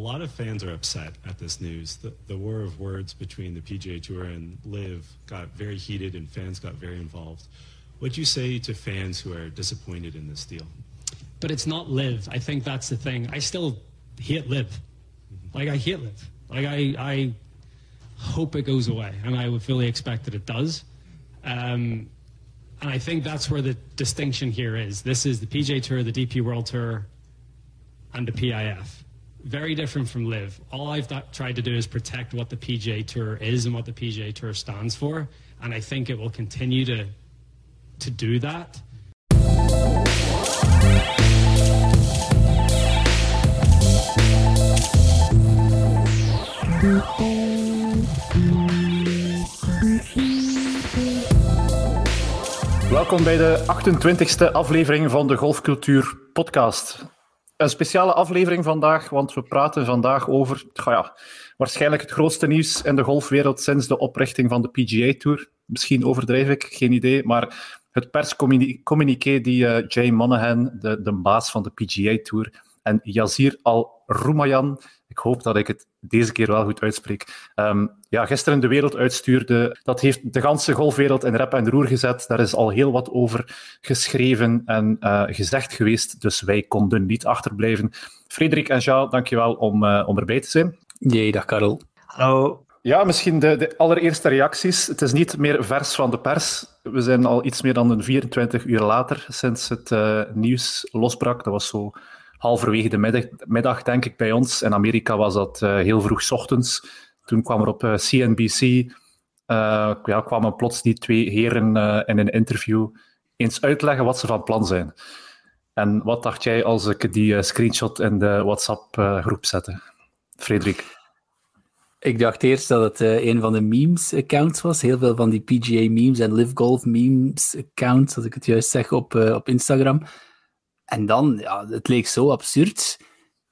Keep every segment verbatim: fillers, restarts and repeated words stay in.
a lot of fans are upset at this news. The, the war of words between the P G A Tour and L I V got very heated and fans got very involved. What do you say to fans who are disappointed in this deal? But it's not L I V. I think that's the thing. I still hate L I V. Mm-hmm. Like, I hate L I V. Like, I, I hope it goes away, and I would fully expect that it does. Um, and I think that's where the distinction here is. This is the P G A Tour, the D P World Tour, and the P I F. Very different from L I V. All I've th- tried to do is protect what the P G A Tour is and what the P G A Tour stands for, and I think it will continue to to do that. Welkom bij de achtentwintigste aflevering van de Golfcultuur Podcast. Een speciale aflevering vandaag, want we praten vandaag over oh ja, waarschijnlijk het grootste nieuws in de golfwereld sinds de oprichting van de P G A Tour. Misschien overdrijf ik, geen idee, maar het perscommuniqué die uh, Jay Monahan, de, de baas van de P G A Tour, en Yassir Al-Rumayyan, ik hoop dat ik het deze keer wel goed uitspreek, um, ja, gisteren de wereld uitstuurde. Dat heeft de ganse golfwereld in rep en roer gezet. Daar is al heel wat over geschreven en uh, gezegd geweest, dus wij konden niet achterblijven. Frederik en Jean, dankjewel om, uh, om erbij te zijn. Jee, dag Karel. Hallo. Ja, misschien de, de allereerste reacties. Het is niet meer vers van de pers. We zijn al iets meer dan vierentwintig uur later sinds het uh, nieuws losbrak. Dat was zo halverwege de middag, middag, denk ik, bij ons. In Amerika was dat uh, heel vroeg ochtends. Toen kwam er op uh, C N B C uh, ja, kwamen plots die twee heren uh, in een interview eens uitleggen wat ze van plan zijn. En wat dacht jij als ik die uh, screenshot in de WhatsApp-groep zette? Frederik? Ik dacht eerst dat het uh, een van de memes-accounts was. Heel veel van die P G A-memes en Live Golf memes-accounts, als ik het juist zeg, op, uh, op Instagram. En dan, ja, het leek zo absurd.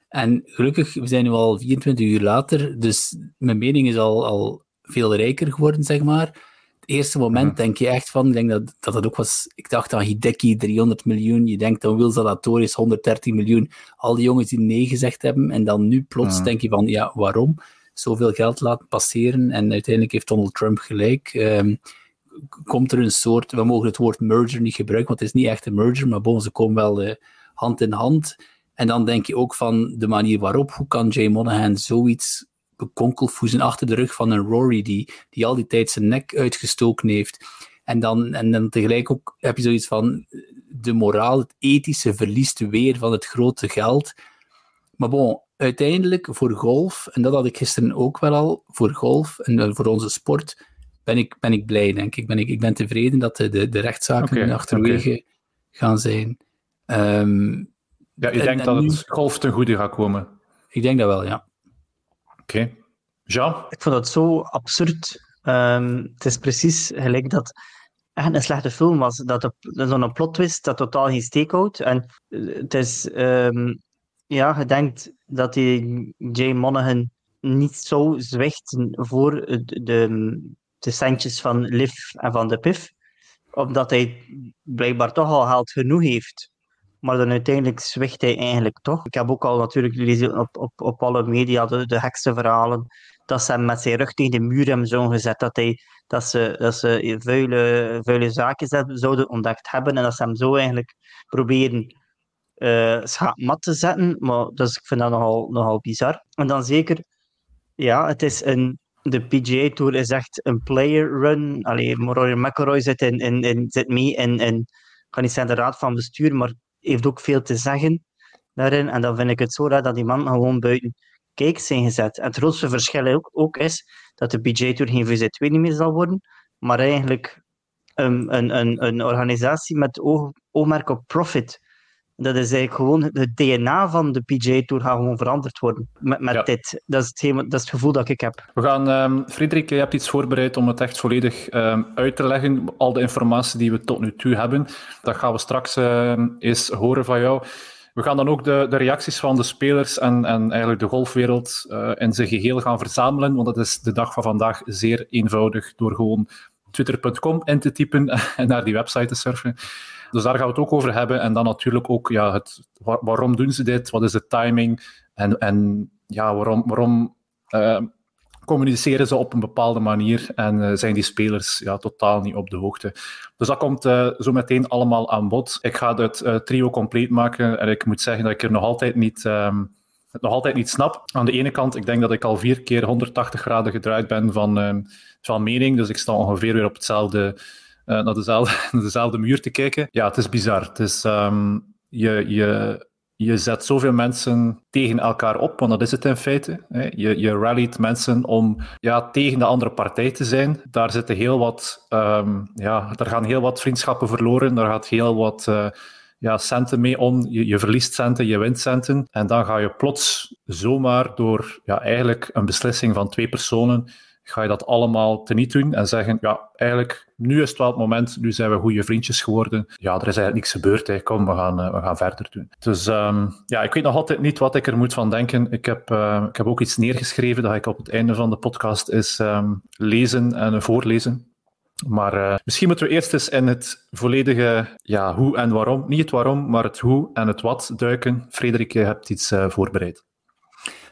En gelukkig, we zijn nu al vierentwintig uur later, dus mijn mening is al, al veel rijker geworden, zeg maar. Het eerste moment denk je echt van, ik denk dat dat het ook was, ik dacht aan Hideki, driehonderd miljoen, je denkt aan Will Zalatoris, honderddertien miljoen. Al die jongens die nee gezegd hebben, en dan nu plots ja. denk je van, ja, waarom? Zoveel geld laten passeren, en uiteindelijk heeft Donald Trump gelijk. Um, komt er een soort, we mogen het woord merger niet gebruiken, want het is niet echt een merger, maar bon, ze komen wel uh, hand in hand. En dan denk je ook van de manier waarop, hoe kan Jay Monahan zoiets bekonkelvoezen achter de rug van een Rory, die, die al die tijd zijn nek uitgestoken heeft. En dan, en dan tegelijk ook heb je zoiets van de moraal, het ethische verliest weer van het grote geld. Maar bon, uiteindelijk voor golf, en dat had ik gisteren ook wel al, voor golf en voor onze sport, ben ik, ben ik blij, denk ik. Ben ik, ik ben tevreden dat de, de, de rechtszaken okay, achterwege okay. gaan zijn. Um, ja, je en, denkt en dat nu, het golf ten goede gaat komen? Ik denk dat wel, ja. Oké. Okay. Jean? Ik vond dat zo absurd. Um, het is precies gelijk dat echt een slechte film was. Dat, dat zo'n plot twist dat totaal geen steek houdt. En het is... Um, ja, je denkt dat die Jay Monahan niet zo zwicht voor de... de centjes van L I V en van de P I F, omdat hij blijkbaar toch al geld genoeg heeft. Maar dan uiteindelijk zwicht hij eigenlijk toch. Ik heb ook al natuurlijk gelezen op, op, op alle media de, de gekste verhalen, dat ze hem met zijn rug tegen de muur hebben zo gezet, dat, hij, dat ze, dat ze vuile, vuile zaken zouden ontdekt hebben en dat ze hem zo eigenlijk proberen uh, schaakmat te zetten. Maar, dus ik vind dat nogal, nogal bizar. En dan zeker, ja, het is een... De P G A Tour is echt een player run. Allee, Rory McIlroy zit, in, in, in, zit mee in, in, kan niet zijn de raad van bestuur, maar heeft ook veel te zeggen daarin. En dan vind ik het zo raar dat die man gewoon buiten kijks zijn gezet. En het grootste verschil ook, ook is dat de P G A Tour geen V Z twee meer zal worden, maar eigenlijk um, een, een, een organisatie met oog, oogmerk op profit. Dat is eigenlijk gewoon het D N A van de P G A Tour gaat gewoon veranderd worden met, met ja. dit. Dat is, het, dat is het gevoel dat ik heb. We gaan, um, Frederik, je hebt iets voorbereid om het echt volledig um, uit te leggen. Al de informatie die we tot nu toe hebben, dat gaan we straks uh, eens horen van jou. We gaan dan ook de, de reacties van de spelers en, en eigenlijk de golfwereld uh, in zijn geheel gaan verzamelen, want dat is de dag van vandaag zeer eenvoudig door gewoon twitter punt com in te typen en naar die website te surfen. Dus daar gaan we het ook over hebben. En dan natuurlijk ook, ja, het, waar, waarom doen ze dit? Wat is de timing? En, en ja, waarom, waarom uh, communiceren ze op een bepaalde manier en uh, zijn die spelers ja, totaal niet op de hoogte. Dus dat komt uh, zo meteen allemaal aan bod. Ik ga het uh, trio compleet maken en ik moet zeggen dat ik er nog altijd niet... Um, Het nog altijd niet snap. Aan de ene kant, ik denk dat ik al vier keer honderdtachtig graden gedraaid ben van, uh, van mening, dus ik sta ongeveer weer op hetzelfde, uh, naar, dezelfde, naar dezelfde muur te kijken. Ja, het is bizar. Het is, um, je, je, je zet zoveel mensen tegen elkaar op, want dat is het in feite. Hè. Je, je rallyt mensen om ja, tegen de andere partij te zijn. Daar zitten heel wat, um, ja, daar gaan heel wat vriendschappen verloren, daar gaat heel wat... Uh, Ja, centen mee om. Je, je verliest centen, je wint centen. En dan ga je plots zomaar door ja, eigenlijk een beslissing van twee personen, ga je dat allemaal teniet doen en zeggen, ja, eigenlijk, nu is het wel het moment, nu zijn we goede vriendjes geworden. Ja, er is eigenlijk niks gebeurd, hè. Kom, we gaan, uh, we gaan verder doen. Dus um, ja, ik weet nog altijd niet wat ik er moet van denken. Ik heb, uh, ik heb ook iets neergeschreven dat ik op het einde van de podcast is um, lezen en voorlezen. Maar uh, misschien moeten we eerst eens in het volledige ja, hoe en waarom, niet het waarom, maar het hoe en het wat duiken. Frederik, je hebt iets uh, voorbereid.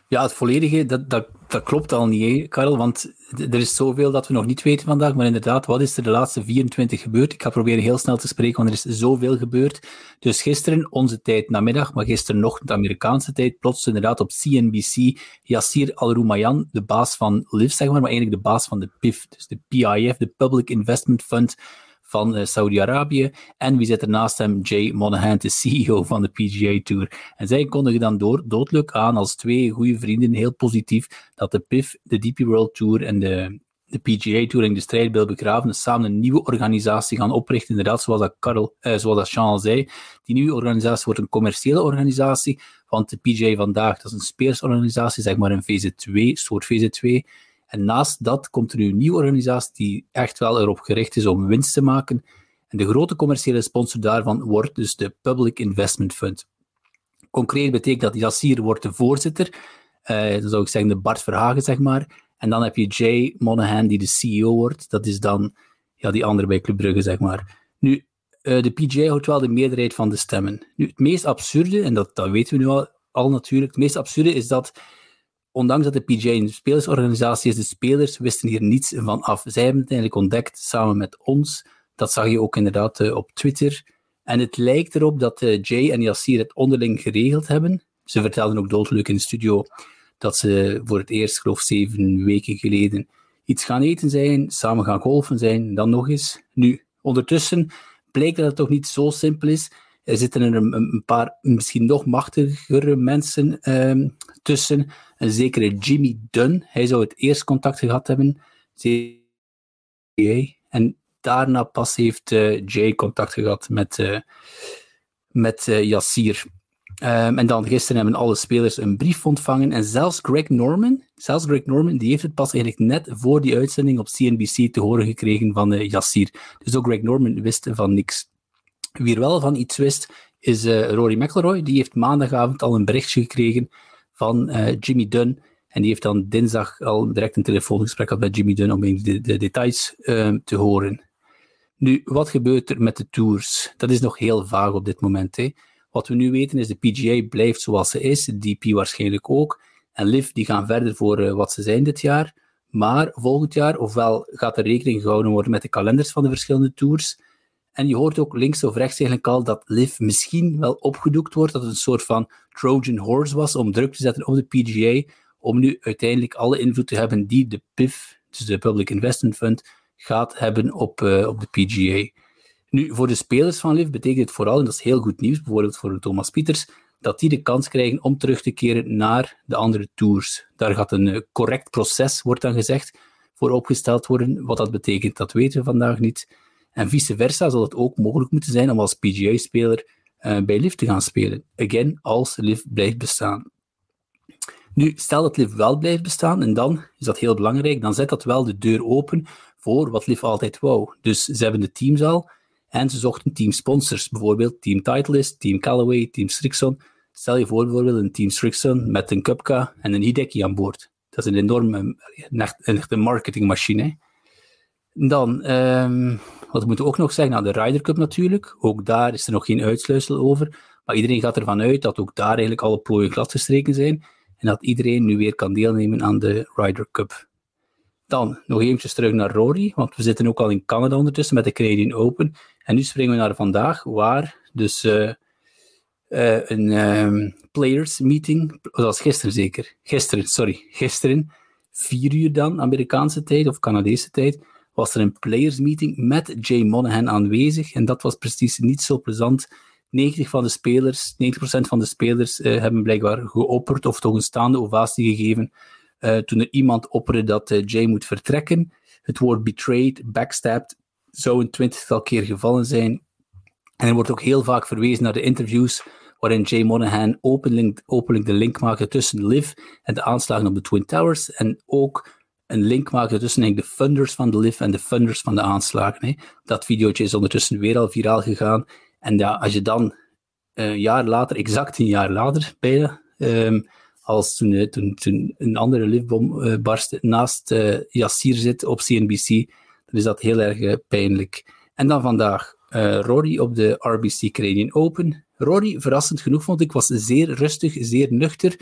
Ja, het volledige, dat, dat, dat klopt al niet, hè, Karel, want d- er is zoveel dat we nog niet weten vandaag, maar inderdaad, wat is er de laatste vierentwintig gebeurd? Ik ga proberen heel snel te spreken, want er is zoveel gebeurd. Dus gisteren, onze tijd namiddag, maar gisteren nog de Amerikaanse tijd, plots inderdaad op C N B C, Yassir Al-Rumayyan, de baas van L I V, zeg maar, maar eigenlijk de baas van de P I F, dus de P I F, de Public Investment Fund van uh, Saudi-Arabië. En wie zit er naast hem? Jay Monahan, de C E O van de P G A Tour. En zij kondigen dan door, doodleuk aan als twee goede vrienden, heel positief, dat de P I F, de D P World Tour en de, de P G A Tour en de strijd wil begraven, dus samen een nieuwe organisatie gaan oprichten. Inderdaad, zoals dat, Karel, eh, zoals dat Jean al zei, die nieuwe organisatie wordt een commerciële organisatie, want de P G A vandaag, dat is een spelersorganisatie, zeg maar een V Z twee, soort V Z twee. En naast dat komt er nu een nieuwe organisatie die echt wel erop gericht is om winst te maken. En de grote commerciële sponsor daarvan wordt dus de Public Investment Fund. Concreet betekent dat Yassir wordt de voorzitter, eh, dan zou ik zeggen de Bart Verhagen, zeg maar. En dan heb je Jay Monahan die de C E O wordt, dat is dan ja, die andere bij Club Brugge, zeg maar. Nu, eh, de P G A houdt wel de meerderheid van de stemmen. Nu, het meest absurde, en dat, dat weten we nu al, al natuurlijk, het meest absurde is dat... Ondanks dat de P G A een spelersorganisatie is, de spelers wisten hier niets van af. Zij hebben het eigenlijk ontdekt samen met ons. Dat zag je ook inderdaad uh, op Twitter. En het lijkt erop dat uh, Jay en Yassir het onderling geregeld hebben. Ze vertelden ook doodleuk in de studio dat ze voor het eerst, geloof ik, zeven weken geleden iets gaan eten zijn, samen gaan golfen zijn, dan nog eens. Nu, ondertussen blijkt dat het toch niet zo simpel is. Er zitten er een, een paar misschien nog machtigere mensen uh, tussen. Een zekere Jimmy Dunn. Hij zou het eerst contact gehad hebben. En daarna pas heeft uh, Jay contact gehad met, uh, met uh, Yassir. Um, en dan gisteren hebben alle spelers een brief ontvangen. En zelfs Greg Norman, zelfs Greg Norman, die heeft het pas eigenlijk net voor die uitzending op C N B C te horen gekregen van uh, Yassir. Dus ook Greg Norman wist van niks. Wie er wel van iets wist, is uh, Rory McIlroy. Die heeft maandagavond al een berichtje gekregen van uh, Jimmy Dunn. En die heeft dan dinsdag al direct een telefoongesprek gehad met Jimmy Dunn om de, de details uh, te horen. Nu, wat gebeurt er met de tours? Dat is nog heel vaag op dit moment. Hè. Wat we nu weten is, de P G A blijft zoals ze is, D P waarschijnlijk ook. En L I V, die gaan verder voor uh, wat ze zijn dit jaar. Maar volgend jaar, ofwel gaat er rekening gehouden worden met de kalenders van de verschillende tours. En je hoort ook links of rechts eigenlijk al dat L I V misschien wel opgedoekt wordt, dat het een soort van Trojan horse was om druk te zetten op de P G A, om nu uiteindelijk alle invloed te hebben die de P I F, dus de Public Investment Fund, gaat hebben op, uh, op de P G A. Nu, voor de spelers van L I V betekent het vooral, en dat is heel goed nieuws, bijvoorbeeld voor Thomas Pieters, dat die de kans krijgen om terug te keren naar de andere tours. Daar gaat een uh, correct proces, wordt dan gezegd, voor opgesteld worden. Wat dat betekent, dat weten we vandaag niet. En vice versa zal het ook mogelijk moeten zijn om als P G A-speler uh, bij L I V te gaan spelen. Again, als L I V blijft bestaan. Nu, stel dat L I V wel blijft bestaan, en dan is dat heel belangrijk, dan zet dat wel de deur open voor wat L I V altijd wou. Dus ze hebben de teams al, en ze zochten teamsponsors, bijvoorbeeld Team Titleist, Team Callaway, Team Srixon. Stel je voor bijvoorbeeld een Team Srixon met een Koepka en een Hideki aan boord. Dat is een enorme een, een marketingmachine, hè. Dan, um, wat moeten we ook nog zeggen, nou, de Ryder Cup natuurlijk, ook daar is er nog geen uitsluitsel over, maar iedereen gaat ervan uit dat ook daar eigenlijk alle plooien gladgestreken zijn. en dat iedereen nu weer kan deelnemen aan de Ryder Cup. Dan nog eventjes terug naar Rory, want we zitten ook al in Canada ondertussen met de Canadian Open. En nu springen we naar vandaag, waar dus uh, uh, een um, players meeting, dat was gisteren zeker, gisteren, sorry, gisteren, vier uur dan, Amerikaanse tijd of Canadese tijd, was er een players meeting met Jay Monahan aanwezig. En dat was precies niet zo plezant. negentig, van de spelers, negentig procent van de spelers uh, hebben blijkbaar geopperd of toch een staande ovatie gegeven uh, toen er iemand opperde dat uh, Jay moet vertrekken. Het woord betrayed, backstabbed, zou een twintigtal keer gevallen zijn. En er wordt ook heel vaak verwezen naar de interviews waarin Jay Monahan openlijk, openlijk de link maakte tussen L I V en de aanslagen op de Twin Towers en ook een link maakte tussen de funders van de L I V en de funders van de aanslagen. Hè. Dat videootje is ondertussen weer al viraal gegaan. En ja, als je dan een jaar later, exact een jaar later bijna, um, als toen, toen, toen een andere L I V-bom uh, barstte, naast uh, Yassir zit op C N B C, dan is dat heel erg uh, pijnlijk. En dan vandaag uh, Rory op de R B C Canadian Open. Rory, verrassend genoeg vond ik, was zeer rustig, zeer nuchter.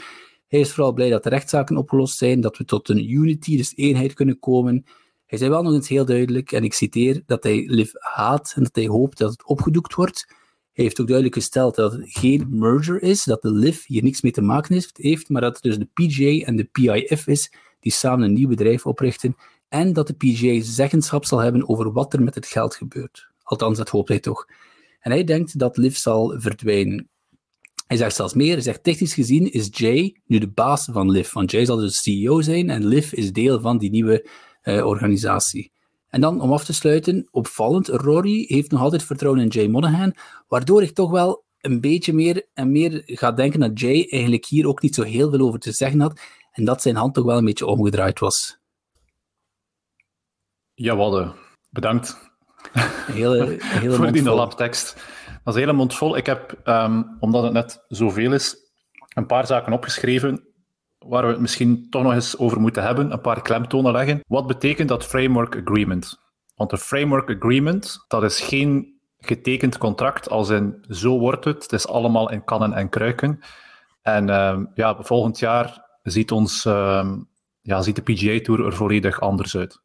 Hij is vooral blij dat de rechtszaken opgelost zijn, dat we tot een unity, dus eenheid, kunnen komen. Hij zei wel nog eens heel duidelijk, en ik citeer, dat hij L I V haat en dat hij hoopt dat het opgedoekt wordt. Hij heeft ook duidelijk gesteld dat het geen merger is, dat de L I V hier niks mee te maken heeft, maar dat het dus de P G A en de P I F is, die samen een nieuw bedrijf oprichten, en dat de P G A zeggenschap zal hebben over wat er met het geld gebeurt. Althans, dat hoopt hij toch. En hij denkt dat L I V zal verdwijnen. Hij zegt zelfs meer, hij zegt technisch gezien is Jay nu de baas van L I V, want Jay zal dus C E O zijn en L I V is deel van die nieuwe uh, organisatie. En dan, om af te sluiten, opvallend, Rory heeft nog altijd vertrouwen in Jay Monahan, waardoor ik toch wel een beetje meer en meer ga denken dat Jay eigenlijk hier ook niet zo heel veel over te zeggen had en dat zijn hand toch wel een beetje omgedraaid was. Ja, Wadde, bedankt. Hele, hele Verdiende labtekst. Dat is een hele mond vol. Ik heb, um, omdat het net zoveel is, een paar zaken opgeschreven waar we het misschien toch nog eens over moeten hebben, een paar klemtonen leggen. Wat betekent dat framework agreement? Want een framework agreement, dat is geen getekend contract, als in zo wordt het, het is allemaal in kannen en kruiken. En um, ja, volgend jaar ziet, ons, um, ja, ziet de P G A Tour er volledig anders uit.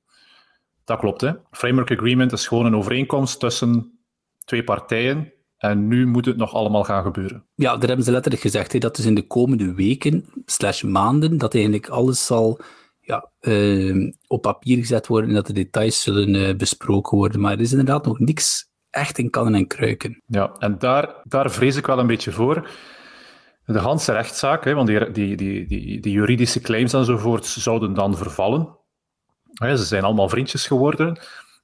Dat klopt, hè. Framework agreement is gewoon een overeenkomst tussen twee partijen. En nu moet het nog allemaal gaan gebeuren. Ja, daar hebben ze letterlijk gezegd, hè, dat dus in de komende weken slash maanden, dat eigenlijk alles zal ja, uh, op papier gezet worden en dat de details zullen uh, besproken worden. Maar er is inderdaad nog niks echt in kannen en kruiken. Ja, en daar, daar vrees ik wel een beetje voor. De ganse rechtszaak, hè, want die, die, die, die, die juridische claims enzovoort zouden dan vervallen. Ja, ze zijn allemaal vriendjes geworden.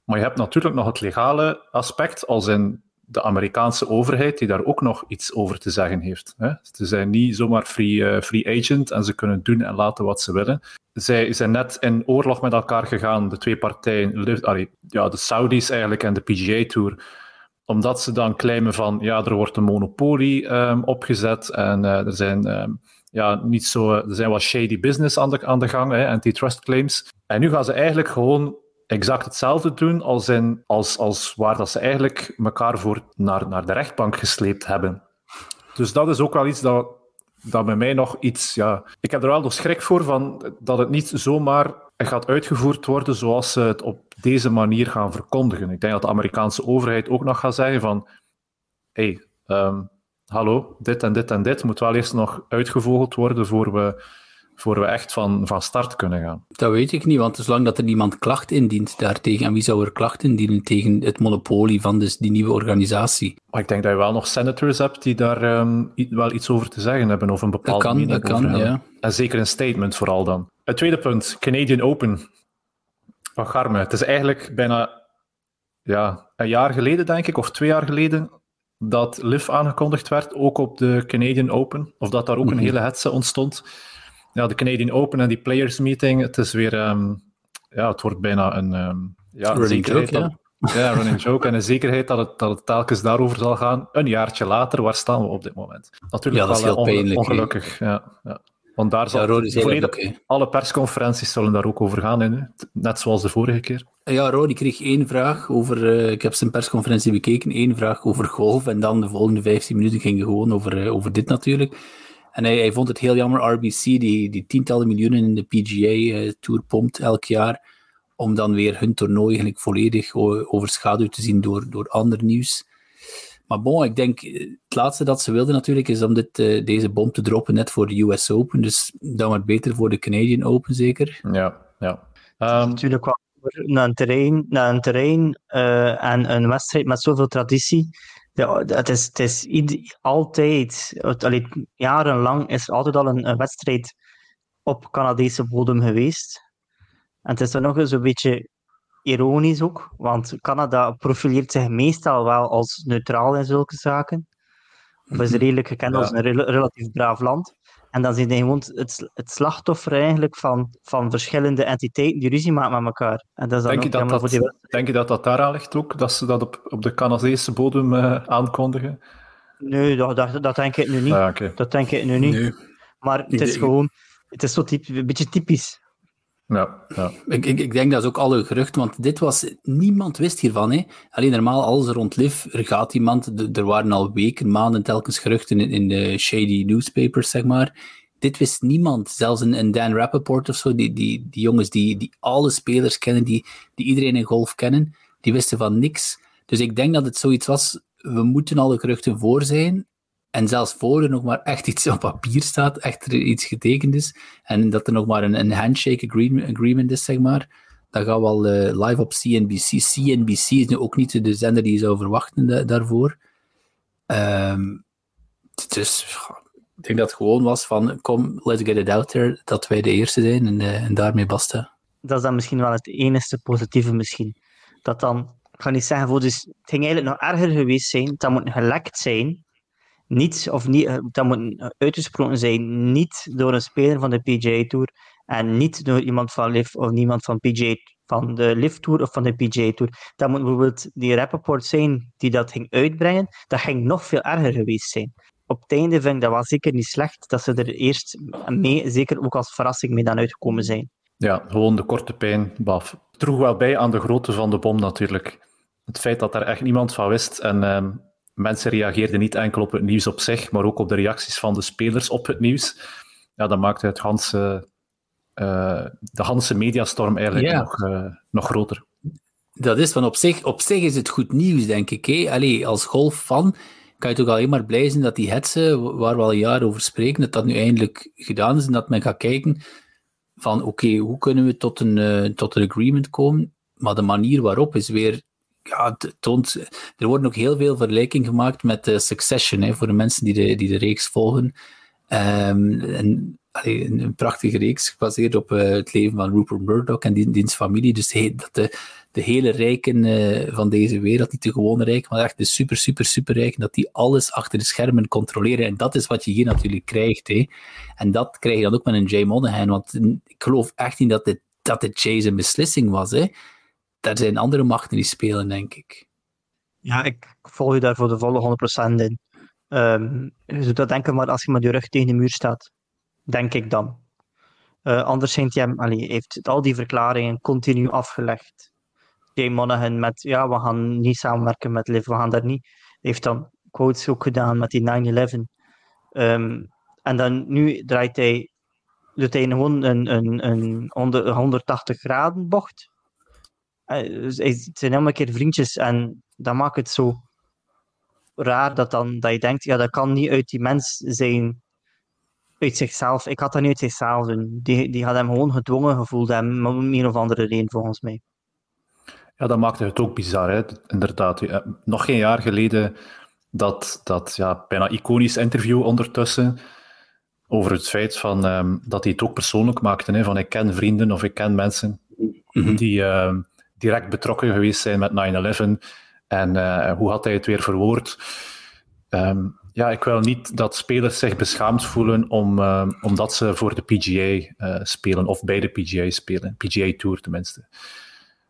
Maar je hebt natuurlijk nog het legale aspect, als in de Amerikaanse overheid, die daar ook nog iets over te zeggen heeft. Ze zijn niet zomaar free, uh, free agent en ze kunnen doen en laten wat ze willen. Zij zijn net in oorlog met elkaar gegaan, de twee partijen, allee, ja, de Saudis eigenlijk en de P G A Tour, omdat ze dan claimen van, ja, er wordt een monopolie um, opgezet en uh, er, zijn, um, ja, niet zo, er zijn wat shady business aan de, aan de gang, hè, antitrust claims. En nu gaan ze eigenlijk gewoon exact hetzelfde doen als, in, als, als waar dat ze eigenlijk elkaar voor naar, naar de rechtbank gesleept hebben. Dus dat is ook wel iets dat, dat bij mij nog iets... Ja, ik heb er wel nog schrik voor, van, dat het niet zomaar gaat uitgevoerd worden zoals ze het op deze manier gaan verkondigen. Ik denk dat de Amerikaanse overheid ook nog gaat zeggen van... Hé, hey, um, hallo, dit en dit en dit moet wel eerst nog uitgevogeld worden voor we... voor we echt van, van start kunnen gaan. Dat weet ik niet, want zolang dat er niemand klacht indient daartegen, en wie zou er klacht indienen tegen het monopolie van dus die nieuwe organisatie? Maar ik denk dat je wel nog senators hebt die daar um, wel iets over te zeggen hebben, of een bepaalde dat kan, mening dat over kan, hebben. Ja. En zeker een statement vooral dan. Het tweede punt, Canadian Open. Van Garme, het is eigenlijk bijna ja, een jaar geleden, denk ik, of twee jaar geleden, dat L I V aangekondigd werd, ook op de Canadian Open, of dat daar ook mm-hmm. een hele hetze ontstond. Ja, de Canadian Open en die Players Meeting, het is weer... Um, ja, het wordt bijna een... Um, ja, running zekerheid joke, dat, ja. ja, running joke. En een zekerheid dat het, dat het telkens daarover zal gaan. Een jaartje later, waar staan we op dit moment? Natuurlijk ja, dat is wel heel on, pijnlijk, ongelukkig. Ja, ja. Want daar zal... Ja, Rory is volledig, leuk, alle persconferenties zullen daar ook over gaan, hè, net zoals de vorige keer. Ja, Rory kreeg één vraag over... Uh, ik heb zijn persconferentie bekeken, één vraag over golf. En dan de volgende vijftien minuten ging gewoon over, uh, over dit natuurlijk. En hij, hij vond het heel jammer, R B C, die, die tientallen miljoenen in de P G A uh, Tour pompt elk jaar, om dan weer hun toernooi eigenlijk volledig overschaduwd te zien door, door ander nieuws. Maar bon, ik denk, het laatste dat ze wilden natuurlijk is om dit, uh, deze bom te droppen net voor de U S Open. Dus dan wordt beter voor de Canadian Open, zeker. Ja, ja. Um... Natuurlijk wel naar een terrein, naar een terrein uh, en een wedstrijd met zoveel traditie. Ja, het is, het is ied- altijd, het, allee, jarenlang is er altijd al een, een wedstrijd op Canadese bodem geweest. En het is dan nog eens een beetje ironisch ook, want Canada profileert zich meestal wel als neutraal in zulke zaken. Of is redelijk gekend ja. als een re- relatief braaf land. En dan zijn ze gewoon het, het slachtoffer eigenlijk van, van verschillende entiteiten die ruzie maken met elkaar. En dat is dan denk, je dat, dat, die... denk je dat dat daaraan ligt ook, dat ze dat op, op de Canadese bodem uh, aankondigen? Nee, dat, dat, dat denk ik nu niet. Ah, okay. Dat denk ik nu niet. Nee. Maar het is gewoon, het is zo typ, een beetje typisch. Ja, ja. Ik, ik, ik denk dat is ook alle geruchten, want dit was, niemand wist hiervan. Hè. Alleen normaal, alles rond L I V, er gaat iemand, d- er waren al weken, maanden telkens geruchten in, in de shady newspapers, zeg maar. Dit wist niemand, zelfs een, een Dan Rappaport of zo, die, die, die jongens die, die alle spelers kennen, die, die iedereen in golf kennen, die wisten van niks. Dus ik denk dat het zoiets was, we moeten alle geruchten voor zijn. En zelfs voor er nog maar echt iets op papier staat, echt iets getekend is, en dat er nog maar een, een handshake agreement is, zeg maar, dan gaan we al uh, live op C N B C. C N B C is nu ook niet de zender die je zou verwachten da- daarvoor. Um, dus ik denk dat het gewoon was van, kom, let's get it out there, dat wij de eerste zijn, en, uh, en daarmee basta. Dat is dan misschien wel het enige positieve misschien. Dat dan, ik ga niet zeggen, voor, dus het ging eigenlijk nog erger geweest zijn, dat moet gelekt zijn, Niet, of niet, dat moet uitgesproken zijn, niet door een speler van de P G A Tour en niet door iemand van L I V of niemand van, P G A, van de L I V Tour of van de P G A Tour. Dat moet bijvoorbeeld die Rappaport zijn die dat ging uitbrengen, dat ging nog veel erger geweest zijn. Op het einde vind ik dat wel zeker niet slecht, dat ze er eerst mee, zeker ook als verrassing mee dan uitgekomen zijn. Ja, gewoon de korte pijn, baf. Het droeg wel bij aan de grootte van de bom natuurlijk. Het feit dat daar echt niemand van wist en... Um... Mensen reageerden niet enkel op het nieuws op zich, maar ook op de reacties van de spelers op het nieuws. Ja, dat maakte het ganse, uh, de ganse mediastorm eigenlijk yeah. nog, uh, nog groter. Dat is, want op zich, op zich is het goed nieuws, denk ik. Hè? Allee, als golffan kan je toch alleen maar blij zijn dat die hetsen, waar we al een jaar over spreken, dat dat nu eindelijk gedaan is en dat men gaat kijken van oké, okay, hoe kunnen we tot een, uh, tot een agreement komen? Maar de manier waarop is weer... Ja, het toont, er wordt ook heel veel vergelijking gemaakt met uh, Succession, hè, voor de mensen die de, die de reeks volgen. Um, en, allee, een prachtige reeks, gebaseerd op uh, het leven van Rupert Murdoch en die, diens familie. Dus he, dat de, de hele rijken uh, van deze wereld, niet de gewone rijken, maar echt de super, super, super rijken, dat die alles achter de schermen controleren. En dat is wat je hier natuurlijk krijgt. Hè. En dat krijg je dan ook met een Jay Monahan, want ik geloof echt niet dat dit, dat dit Jay zijn beslissing was, hè. Daar zijn andere machten die spelen, denk ik. Ja, ik volg je daar voor de volle honderd procent in. Um, je doet dat denken, maar als je met je rug tegen de muur staat, denk ik dan. Uh, anders heeft hij hem, allee, heeft al die verklaringen continu afgelegd. Jay Monahan met, ja, we gaan niet samenwerken met L I V, we gaan daar niet. Heeft dan quotes ook gedaan met die nine eleven. Um, en dan nu draait hij, doet hij gewoon een, een, een, een honderdtachtig graden bocht. Het zijn helemaal een keer vriendjes en dat maakt het zo raar dat, dan, dat je denkt, ja, dat kan niet uit die mens zijn, uit zichzelf. Ik had dat niet uit zichzelf doen. Die, die had hem gewoon gedwongen gevoeld, hem, om een of andere reden volgens mij. Ja, dat maakte het ook bizar, hè? Inderdaad. Nog geen jaar geleden dat, dat ja, bijna iconisch interview ondertussen over het feit van, um, dat hij het ook persoonlijk maakte, hè? Van ik ken vrienden of ik ken mensen mm-hmm. die... Uh, direct betrokken geweest zijn met nine eleven. En uh, hoe had hij het weer verwoord? Um, ja, ik wil niet dat spelers zich beschaamd voelen om, uh, omdat ze voor de P G A uh, spelen, of bij de P G A spelen. P G A Tour tenminste.